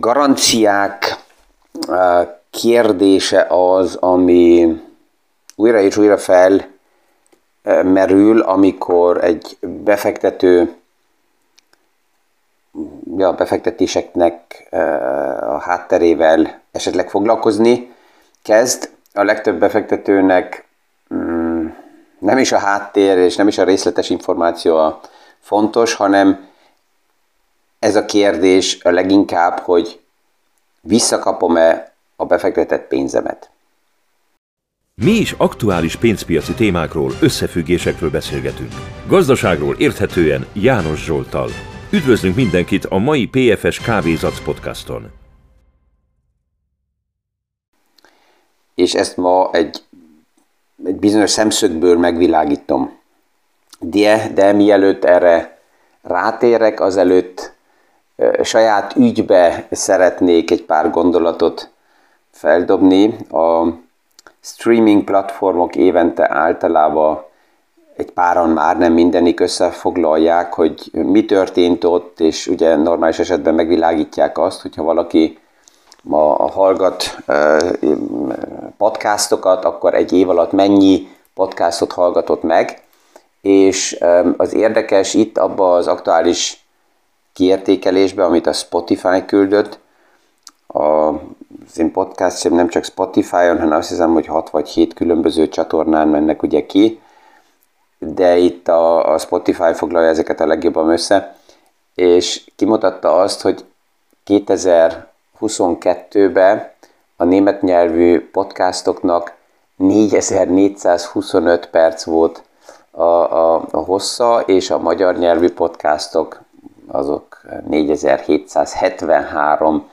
garanciák kérdése az, ami újra és újra felmerül, amikor egy befektető a befektetéseknek a hátterével esetleg foglalkozni kezd. A legtöbb befektetőnek nem is a háttér és nem is a részletes információ a fontos, hanem ez a kérdés a leginkább, hogy visszakapom-e a befektetett pénzemet. Mi is aktuális pénzpiaci témákról, összefüggésekről beszélgetünk. Gazdaságról érthetően János Zsolttal. Üdvözlünk mindenkit a mai PFS Kávézac podcaston. És ezt ma egy bizonyos szemszögből megvilágítom. De mielőtt erre rátérek, azelőtt saját ügybe szeretnék egy pár gondolatot feldobni. A streaming platformok évente általában egy páran, már nem mindenik, összefoglalják, hogy mi történt ott, és ugye normális esetben megvilágítják azt, hogyha valaki ma hallgat podcastokat, akkor egy év alatt mennyi podcastot hallgatott meg, és az érdekes itt abban az aktuális kiértékelésben, amit a Spotify küldött, az én podcastom nem csak Spotify-on, hanem azt hiszem, hogy 6 vagy 7 különböző csatornán mennek ugye ki, de itt a Spotify foglalja ezeket a legjobban össze, és kimutatta azt, hogy 2022-ben a német nyelvű podcastoknak 4425 perc volt a hossza, és a magyar nyelvű podcastok azok 4773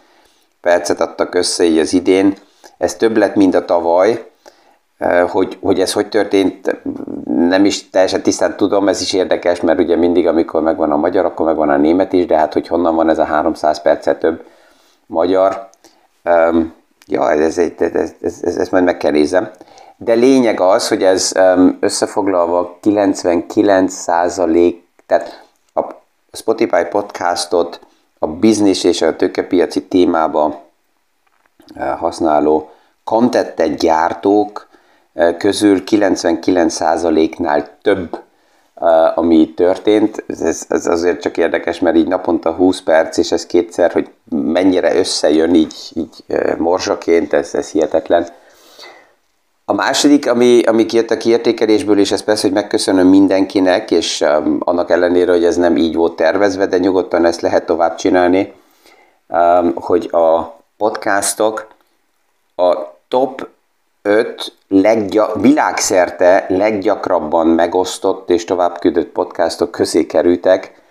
percet adtak össze így az idén. Ez több lett, mint a tavaly. Hogy ez hogy történt, nem is teljesen tisztán tudom, ez is érdekes, mert ugye mindig, amikor megvan a magyar, akkor megvan a német is, de hát hogy honnan van ez a 300 perccel több magyar. Ezt majd meg kell nézem. De lényeg az, hogy ez összefoglalva 99%, tehát a Spotify podcastot a biznisz és a tőkepiaci témába használó contentet gyártók közül 99%-nál több, ami történt. Ez azért csak érdekes, mert így naponta 20 perc, és ez kétszer, hogy mennyire összejön így morzsaként, ez hihetetlen. A második, ami kijött a kiértékelésből, és ez persze, hogy megköszönöm mindenkinek, és annak ellenére, hogy ez nem így volt tervezve, de nyugodtan ezt lehet tovább csinálni, hogy a podcastok a top 5 világszerte leggyakrabban megosztott és továbbküldött podcastok közé kerültek.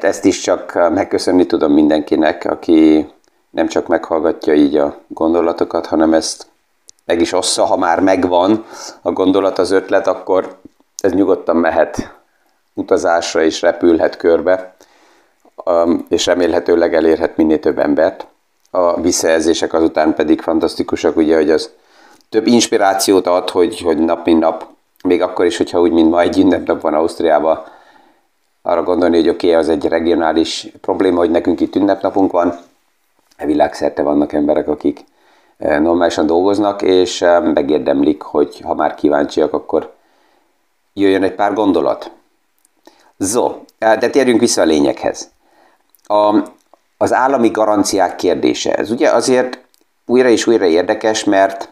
Ezt is csak megköszönni tudom mindenkinek, aki nem csak meghallgatja így a gondolatokat, hanem ezt meg is ossza, ha már megvan a gondolat, az ötlet, akkor ez nyugodtan mehet utazásra és repülhet körbe, és remélhetőleg elérhet minél több embert. A visszajelzések azután pedig fantasztikusak, ugye, hogy az több inspirációt ad, hogy nap mint nap, még akkor is, hogyha úgy, mint ma egy ünnepnap van Ausztriában, arra gondolni, hogy oké, az egy regionális probléma, hogy nekünk itt ünnepnapunk van, világszerte vannak emberek, akik normálisan dolgoznak, és megérdemlik, hogy ha már kíváncsiak, akkor jöjjön egy pár gondolat. De térjünk vissza a lényeghez. Az állami garanciák kérdése. Ez ugye azért újra és újra érdekes, mert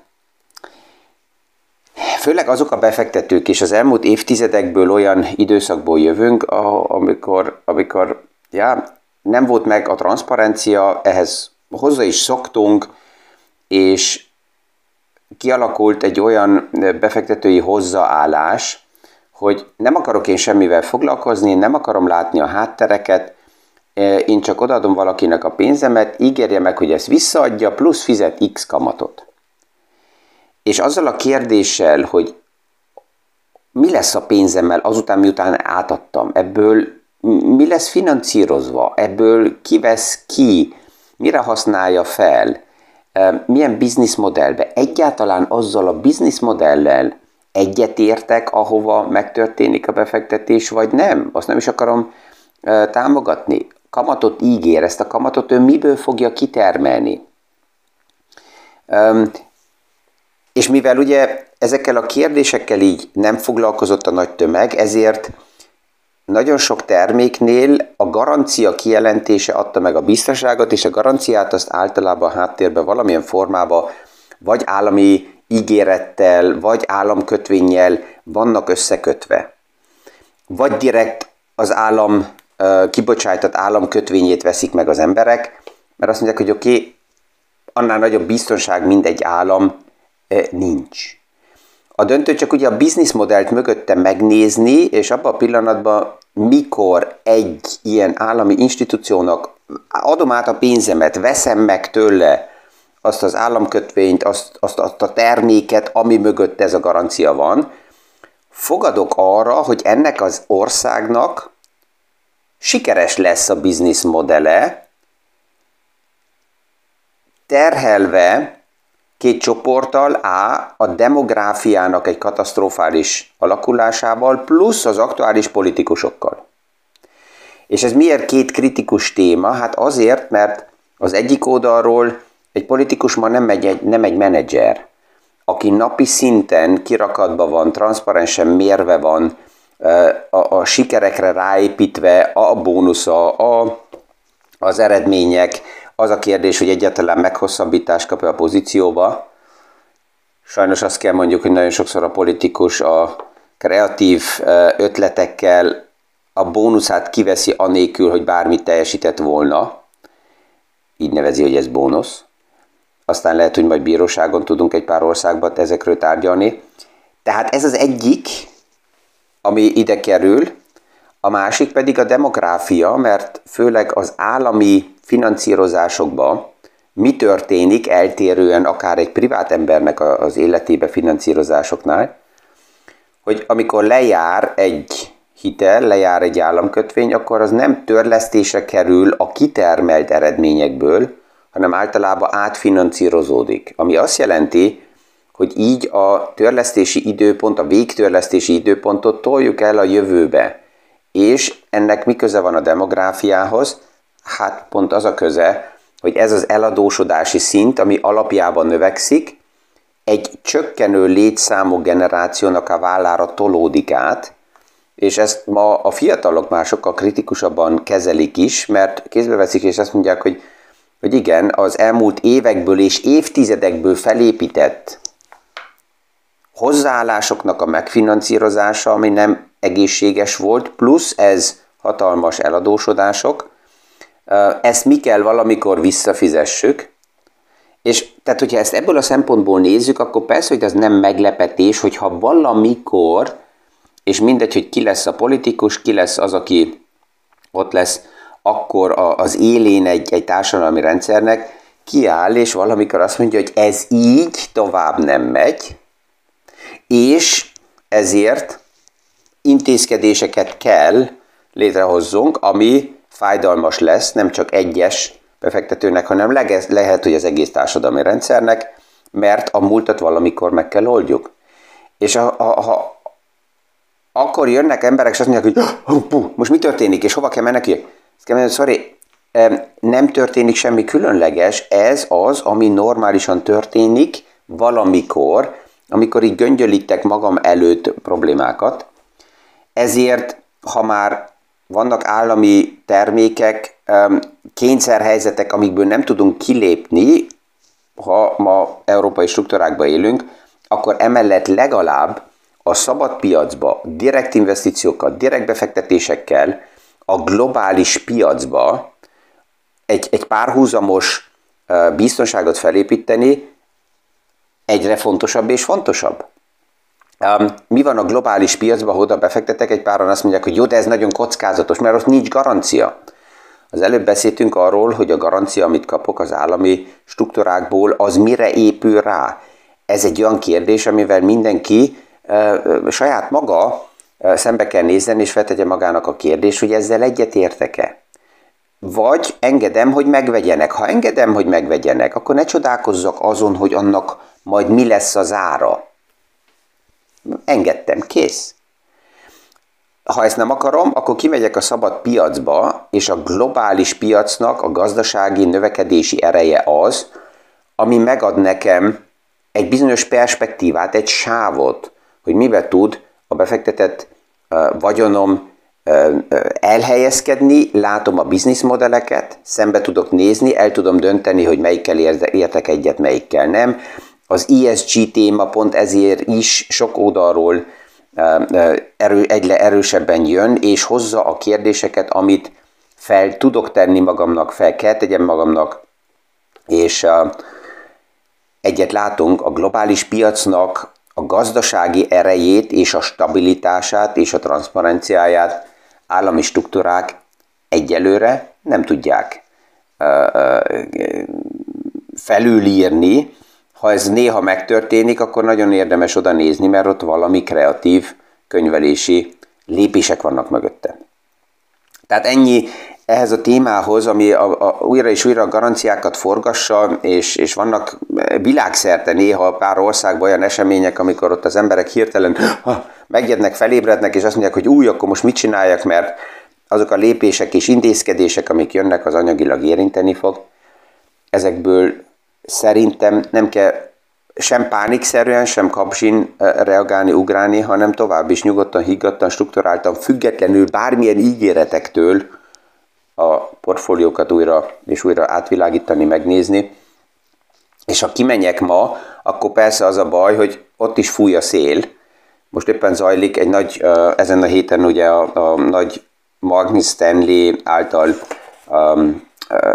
főleg azok a befektetők, és az elmúlt évtizedekből olyan időszakból jövünk, amikor nem volt meg a transzparencia, ehhez hozzá is szoktunk, és kialakult egy olyan befektetői hozzáállás, hogy nem akarok én semmivel foglalkozni, nem akarom látni a háttereket, én csak odaadom valakinek a pénzemet, ígérje meg, hogy ezt visszaadja, plusz fizet X kamatot. És azzal a kérdéssel, hogy mi lesz a pénzemmel azután, miután átadtam, ebből mi lesz finanszírozva, ebből ki vesz ki, mire használja fel, milyen bizniszmodellbe, egyáltalán azzal a bizniszmodellel egyetértek, ahova megtörténik a befektetés, vagy nem, azt nem is akarom támogatni. kamatot ígér, ezt a kamatot ő miből fogja kitermelni? És mivel ugye ezekkel a kérdésekkel így nem foglalkozott a nagy tömeg, ezért nagyon sok terméknél a garancia kijelentése adta meg a biztonságot, és a garanciát azt általában háttérben valamilyen formában vagy állami ígérettel, vagy államkötvénnyel vannak összekötve. Vagy direkt az állam kibocsájtott államkötvényét veszik meg az emberek, mert azt mondják, hogy oké, annál nagyobb biztonság mindegy állam nincs. A döntő csak ugye a bizniszmodellt mögötte megnézni, és abban a pillanatban, mikor egy ilyen állami institúciónak adom át a pénzemet, veszem meg tőle azt az államkötvényt, azt a terméket, ami mögött ez a garancia van, fogadok arra, hogy ennek az országnak sikeres lesz a bizniszmodelle, terhelve két csoporttal, a demográfiának egy katasztrofális alakulásával, plusz az aktuális politikusokkal. És ez miért két kritikus téma? Hát azért, mert az egyik oldalról egy politikus ma nem egy menedzser, aki napi szinten kirakatban van, transzparensen mérve van, a sikerekre ráépítve a bónusza, az eredmények, az a kérdés, hogy egyáltalán meghosszabbítást kap-e a pozícióba. Sajnos azt kell mondjuk, hogy nagyon sokszor a politikus a kreatív ötletekkel a bónuszát kiveszi anélkül, hogy bármit teljesített volna. Így nevezi, hogy ez bónusz. Aztán lehet, hogy majd bíróságon tudunk egy pár országban ezekről tárgyalni. Tehát ez az egyik, ami ide kerül. A másik pedig a demográfia, mert főleg az állami finanszírozásokban mi történik eltérően akár egy privát embernek az életébe finanszírozásoknál, hogy amikor lejár egy hitel, lejár egy államkötvény, akkor az nem törlesztésre kerül a kitermelt eredményekből, hanem általában átfinanszírozódik. Ami azt jelenti, hogy így a törlesztési időpont, a végtörlesztési időpontot toljuk el a jövőbe. És ennek mi köze van a demográfiához? Hát pont az a köze, hogy ez az eladósodási szint, ami alapjában növekszik, egy csökkenő létszámú generációnak a vállára tolódik át, és ezt ma a fiatalok már sokkal kritikusabban kezelik is, mert kézbe veszik, és azt mondják, hogy igen, az elmúlt évekből és évtizedekből felépített hozzáállásoknak a megfinanszírozása, ami nem egészséges volt, plusz ez hatalmas eladósodások, ezt mi kell valamikor visszafizessük, és tehát, hogyha ezt ebből a szempontból nézzük, akkor persze, hogy ez nem meglepetés, hogyha valamikor, és mindegy, hogy ki lesz a politikus, ki lesz az, aki ott lesz, akkor az élén egy társadalmi rendszernek kiáll, és valamikor azt mondja, hogy ez így tovább nem megy, és ezért intézkedéseket kell létrehozzunk, ami fájdalmas lesz, nem csak egyes befektetőnek, hanem lehet, hogy az egész társadalmi rendszernek, mert a múltat valamikor meg kell oldjuk. És akkor jönnek emberek, és azt mondják, hogy most mi történik, és hova kell menekülni? Azt kell mondani, sorry, nem történik semmi különleges, ez az, ami normálisan történik valamikor, amikor így göngyölítek magam előtt problémákat. Ezért, ha már vannak állami termékek, kényszerhelyzetek, amikből nem tudunk kilépni, ha ma európai struktúrákban élünk, akkor emellett legalább a szabad piacba, direkt investíciókkal, direkt befektetésekkel, a globális piacba egy párhuzamos biztonságot felépíteni egyre fontosabb és fontosabb. Mi van a globális piacban, ha oda befektetek, egy páran azt mondják, hogy jó, de ez nagyon kockázatos, mert ott nincs garancia. Az előbb beszéltünk arról, hogy a garancia, amit kapok az állami struktúrákból, az mire épül rá. Ez egy olyan kérdés, amivel mindenki saját maga szembe kell nézni, és feltegye magának a kérdés, hogy ezzel egyetértek-e. Vagy engedem, hogy megvegyenek. Ha engedem, hogy megvegyenek, akkor ne csodálkozzak azon, hogy annak majd mi lesz az ára. Engedtem, kész. ha ezt nem akarom, akkor kimegyek a szabad piacba, és a globális piacnak a gazdasági növekedési ereje az, ami megad nekem egy bizonyos perspektívát, egy sávot, hogy mibe tud a befektetett vagyonom elhelyezkedni, látom a bizniszmodelleket, szembe tudok nézni, el tudom dönteni, hogy melyikkel értek egyet, melyikkel nem. Az ESG téma pont ezért is sok oldalról erősebben jön, és hozza a kérdéseket, amit fel tudok tenni magamnak, fel kell tegyem magamnak, és egyet látunk, a globális piacnak a gazdasági erejét és a stabilitását és a transzparenciáját állami struktúrák egyelőre nem tudják felülírni. Ha ez néha megtörténik, akkor nagyon érdemes oda nézni, mert ott valami kreatív könyvelési lépések vannak mögötte. Tehát ennyi ehhez a témához, ami újra és újra garanciákat forgassa, és vannak világszerte néha pár országban olyan események, amikor ott az emberek hirtelen megijednek, felébrednek, és azt mondják, hogy új, akkor most mit csináljak, mert azok a lépések és intézkedések, amik jönnek, az anyagilag érinteni fog. Ezekből szerintem nem kell sem pánikszerűen, sem kapzsin reagálni, ugrálni, hanem tovább is nyugodtan, higgadtan, strukturáltan, függetlenül bármilyen ígéretektől a portfóliókat újra és újra átvilágítani, megnézni. És ha kimenjek ma, akkor persze az a baj, hogy ott is fúj a szél. Most éppen zajlik egy nagy, ezen a héten ugye a nagy Morgan Stanley által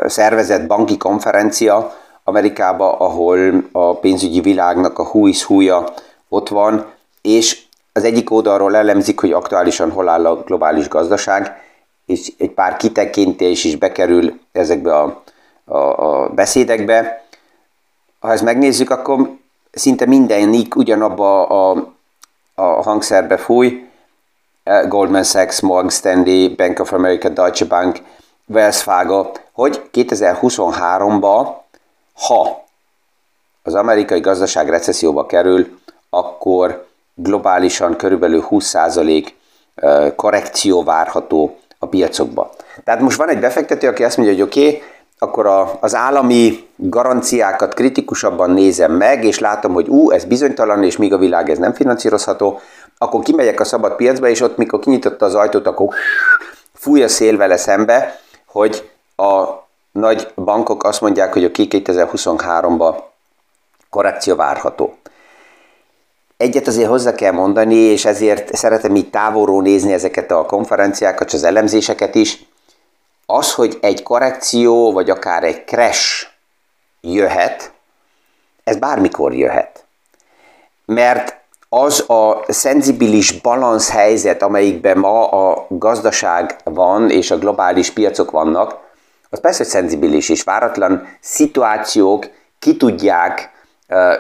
szervezett banki konferencia Amerikában, ahol a pénzügyi világnak a húja ott van, és az egyik oldalról elemzik, hogy aktuálisan hol áll a globális gazdaság, és egy pár kitekintés is bekerül ezekbe a beszédekbe. Ha ezt megnézzük, akkor szinte mindenik ugyanabba a hangszerbe fúj. Goldman Sachs, Morgan Stanley, Bank of America, Deutsche Bank, Wells Fargo, hogy 2023-ban, ha az amerikai gazdaság recesszióba kerül, akkor globálisan körülbelül 20% korrekció várható a piacokba. Tehát most van egy befektető, aki azt mondja, hogy oké, akkor az állami garanciákat kritikusabban nézem meg, és látom, hogy ez bizonytalan, és míg a világ ez nem finanszírozható, akkor kimegyek a szabad piacba, és ott, mikor kinyitotta az ajtót, akkor fúj a szél vele szembe, hogy a nagy bankok azt mondják, hogy a 2023-ban korrekció várható. Egyet azért hozzá kell mondani, és ezért szeretem így távolról nézni ezeket a konferenciákat, és az elemzéseket is. Az, hogy egy korrekció, vagy akár egy crash jöhet, ez bármikor jöhet. Mert az a szenzibilis balansz helyzet, amelyikben ma a gazdaság van, és a globális piacok vannak, az persze, hogy szenzibilis és váratlan szituációk ki tudják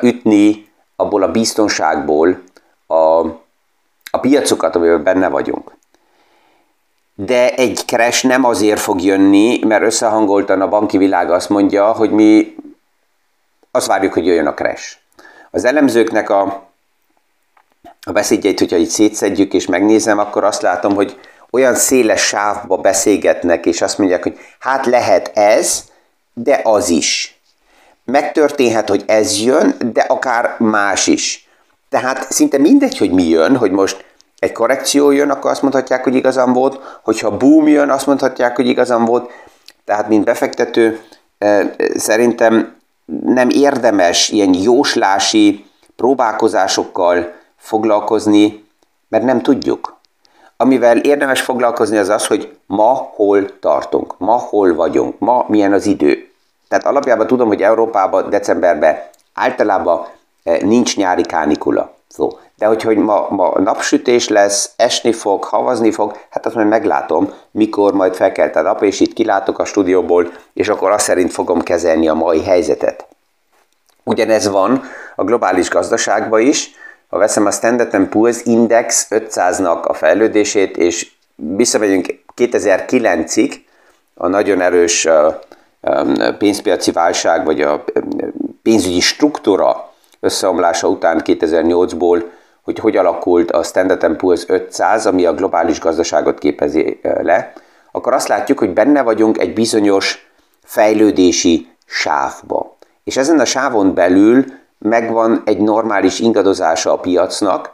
ütni abból a biztonságból a piacokat, amiben benne vagyunk. De egy crash nem azért fog jönni, mert összehangoltan a banki világ azt mondja, hogy mi azt várjuk, hogy jöjjön a crash. Az elemzőknek a beszédjeit, hogyha így szétszedjük és megnézem, akkor azt látom, hogy olyan széles sávba beszélgetnek, és azt mondják, hogy hát lehet ez, de az is. Megtörténhet, hogy ez jön, de akár más is. Tehát szinte mindegy, hogy mi jön, hogy most egy korrekció jön, akkor azt mondhatják, hogy igazam volt, hogyha boom jön, azt mondhatják, hogy igazam volt. Tehát, mint befektető, szerintem nem érdemes ilyen jóslási próbálkozásokkal foglalkozni, mert nem tudjuk. Amivel érdemes foglalkozni az az, hogy ma hol tartunk, ma hol vagyunk, ma milyen az idő. Tehát alapjában tudom, hogy Európában decemberben általában nincs nyári kánikula. De hogy ma napsütés lesz, esni fog, havazni fog, hát azt majd meglátom, mikor majd felkelt a nap, és itt kilátok a stúdióból, és akkor azt szerint fogom kezelni a mai helyzetet. Ugyanez van a globális gazdaságban is. Ha veszem a Standard & Poor's Index 500-nak a fejlődését, és visszamegyünk 2009-ig, a nagyon erős pénzpiaci válság, vagy a pénzügyi struktúra összeomlása után 2008-ból, hogy hogy alakult a Standard & Poor's 500, ami a globális gazdaságot képezi le, akkor azt látjuk, hogy benne vagyunk egy bizonyos fejlődési sávba. És ezen a sávon belül megvan egy normális ingadozása a piacnak.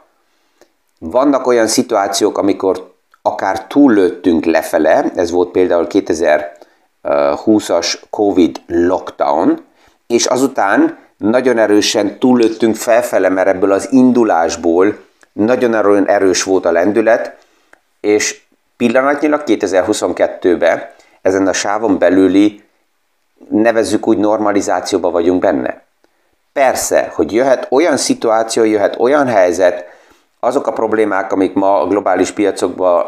Vannak olyan szituációk, amikor akár túllőttünk lefele, ez volt például 2020-as Covid lockdown, és azután nagyon erősen túllőttünk felfele, mert ebből az indulásból nagyon erős volt a lendület, és pillanatnyilag 2022-ben ezen a sávon belüli, nevezzük úgy, normalizációba vagyunk benne. Persze, hogy jöhet olyan szituáció, jöhet olyan helyzet, azok a problémák, amik ma a globális piacokban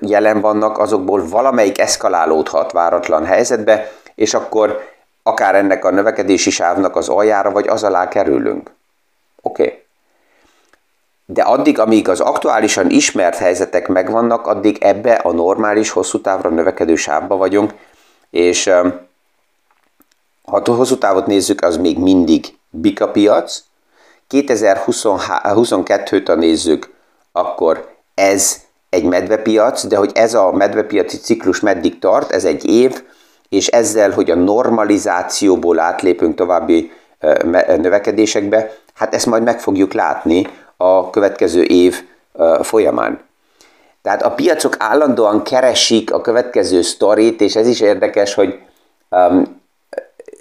jelen vannak, azokból valamelyik eszkalálódhat váratlan helyzetbe, és akkor akár ennek a növekedési sávnak az aljára, vagy az alá kerülünk. Oké. De addig, amíg az aktuálisan ismert helyzetek megvannak, addig ebbe a normális, hosszú távra növekedő sávba vagyunk, és ha hosszú távot nézzük, az még mindig bika piac. 2022-t nézzük, akkor ez egy medvepiac, de hogy ez a medvepiaci ciklus meddig tart, ez egy év, és ezzel, hogy a normalizációból átlépünk további növekedésekbe, hát ezt majd meg fogjuk látni a következő év folyamán. Tehát a piacok állandóan keresik a következő sztorit, és ez is érdekes, hogy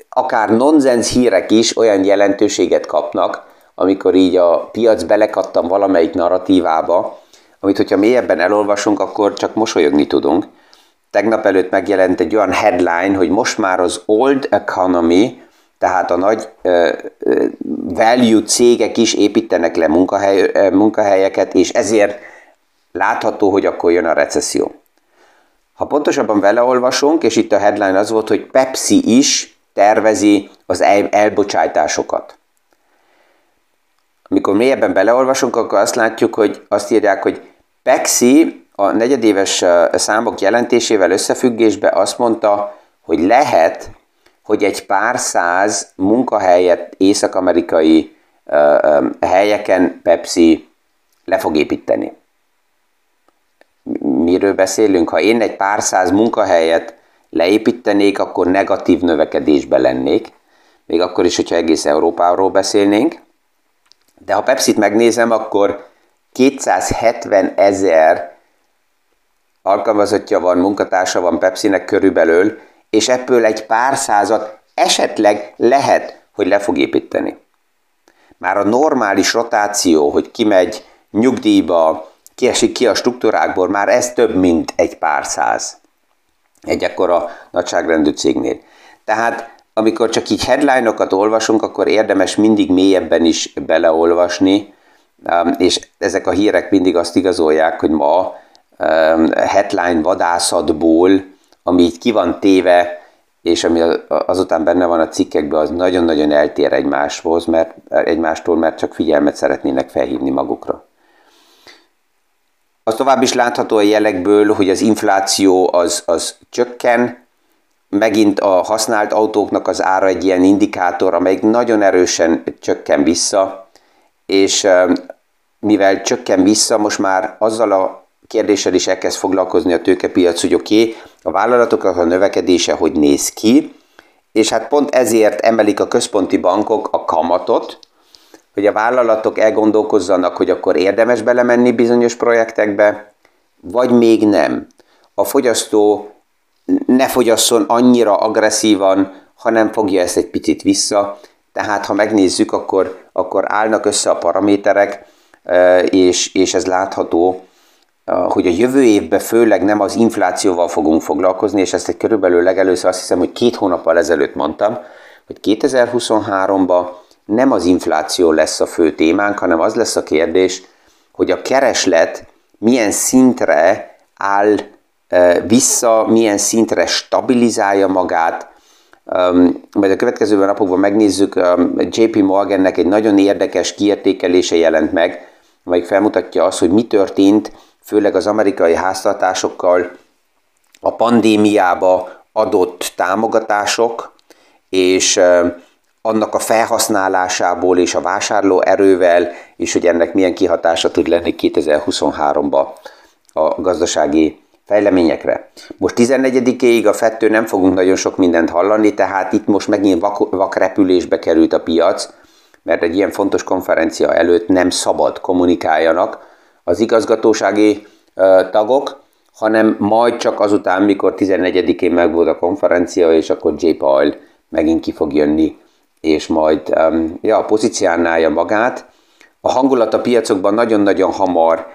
akár nonsense hírek is olyan jelentőséget kapnak, amikor így a piac belekattam valamelyik narratívába, amit hogyha mélyebben elolvasunk, akkor csak mosolyogni tudunk. Tegnap előtt megjelent egy olyan headline, hogy most már az old economy, tehát a nagy value cégek is építenek le munkahelyeket, és ezért látható, hogy akkor jön a recesszió. Ha pontosabban vele olvasunk, és itt a headline az volt, hogy Pepsi is tervezi az elbocsátásokat. Amikor mélyebben beleolvasunk, akkor azt látjuk, hogy azt írják, hogy Pepsi a negyedéves számok jelentésével összefüggésben azt mondta, hogy lehet, hogy egy pár száz munkahelyet észak-amerikai helyeken Pepsi le fog építeni. Miről beszélünk? Ha én egy pár száz munkahelyet leépítenék, akkor negatív növekedésben lennék. Még akkor is, hogyha egész Európáról beszélnénk. De ha Pepsit megnézem, akkor 270 000 alkalmazottja van, munkatársa van Pepsinek körülbelül, és ebből egy pár százat esetleg lehet, hogy le fog építeni. Már a normális rotáció, hogy kimegy nyugdíjba, kiesik ki a struktúrákból, már ez több, mint egy pár száz. Egy ekkora nagyságrendű cégnél. Tehát amikor csak így headline-okat olvasunk, akkor érdemes mindig mélyebben is beleolvasni, és ezek a hírek mindig azt igazolják, hogy ma headline vadászatból, ami így ki van téve, és ami azután benne van a cikkekben, az nagyon-nagyon eltér egymástól, mert csak figyelmet szeretnének felhívni magukra. Az tovább is látható a jelekből, hogy az infláció az csökken, megint a használt autóknak az ára egy ilyen indikátor, amelyik nagyon erősen csökken vissza, és mivel csökken vissza, most már azzal a kérdéssel is elkezd foglalkozni a tőkepiac, hogy oké, a vállalatoknak a növekedése hogy néz ki, és hát pont ezért emelik a központi bankok a kamatot, hogy a vállalatok elgondolkozzanak, hogy akkor érdemes belemenni bizonyos projektekbe, vagy még nem. A fogyasztó ne fogyasszon annyira agresszívan, hanem fogja ezt egy picit vissza. Tehát ha megnézzük, akkor állnak össze a paraméterek, és ez látható, hogy a jövő évben főleg nem az inflációval fogunk foglalkozni, és ezt egy körülbelül legelőször azt hiszem, hogy 2 hónappal ezelőtt mondtam, hogy 2023-ban nem az infláció lesz a fő témánk, hanem az lesz a kérdés, hogy a kereslet milyen szintre áll vissza, milyen szintre stabilizálja magát. Majd a következő napokban megnézzük, JP Morgannek egy nagyon érdekes kiértékelése jelent meg, amelyik felmutatja azt, hogy mi történt, főleg az amerikai háztartásokkal a pandémiába adott támogatások, és annak a felhasználásából és a vásárlóerővel, és hogy ennek milyen kihatása tud lenni 2023-ban a gazdasági fejleményekre. Most 14-éig a Fedtől nem fogunk nagyon sok mindent hallani, tehát itt most megint vakrepülésbe került a piac, mert egy ilyen fontos konferencia előtt nem szabad kommunikáljanak az igazgatósági tagok, hanem majd csak azután, mikor 14-én meg volt a konferencia, és akkor J. Powell megint ki fog jönni, és majd pozícionálja magát. A hangulat a piacokban nagyon-nagyon hamar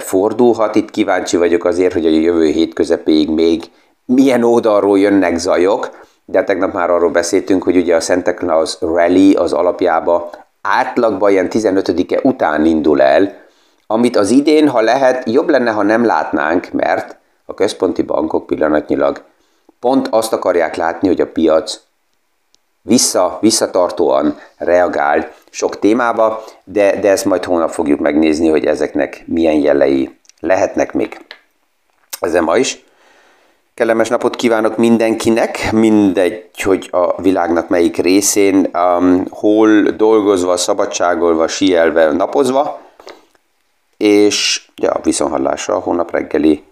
fordulhat, itt kíváncsi vagyok azért, hogy a jövő hét közepéig még milyen oldalról jönnek zajok, de tegnap már arról beszéltünk, hogy ugye a Santa Claus Rally az alapjába átlagban ilyen 15-e után indul el, amit az idén, ha lehet, jobb lenne, ha nem látnánk, mert a központi bankok pillanatnyilag pont azt akarják látni, hogy a piac visszatartóan reagál sok témába, de ezt majd holnap fogjuk megnézni, hogy ezeknek milyen jelei lehetnek még. Ezzel ma is. Kellemes napot kívánok mindenkinek, mindegy, hogy a világnak melyik részén, hol dolgozva, szabadságolva, síelve, napozva, és viszonthallásra a holnap reggeli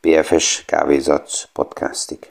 PFS Kávézac podcastig.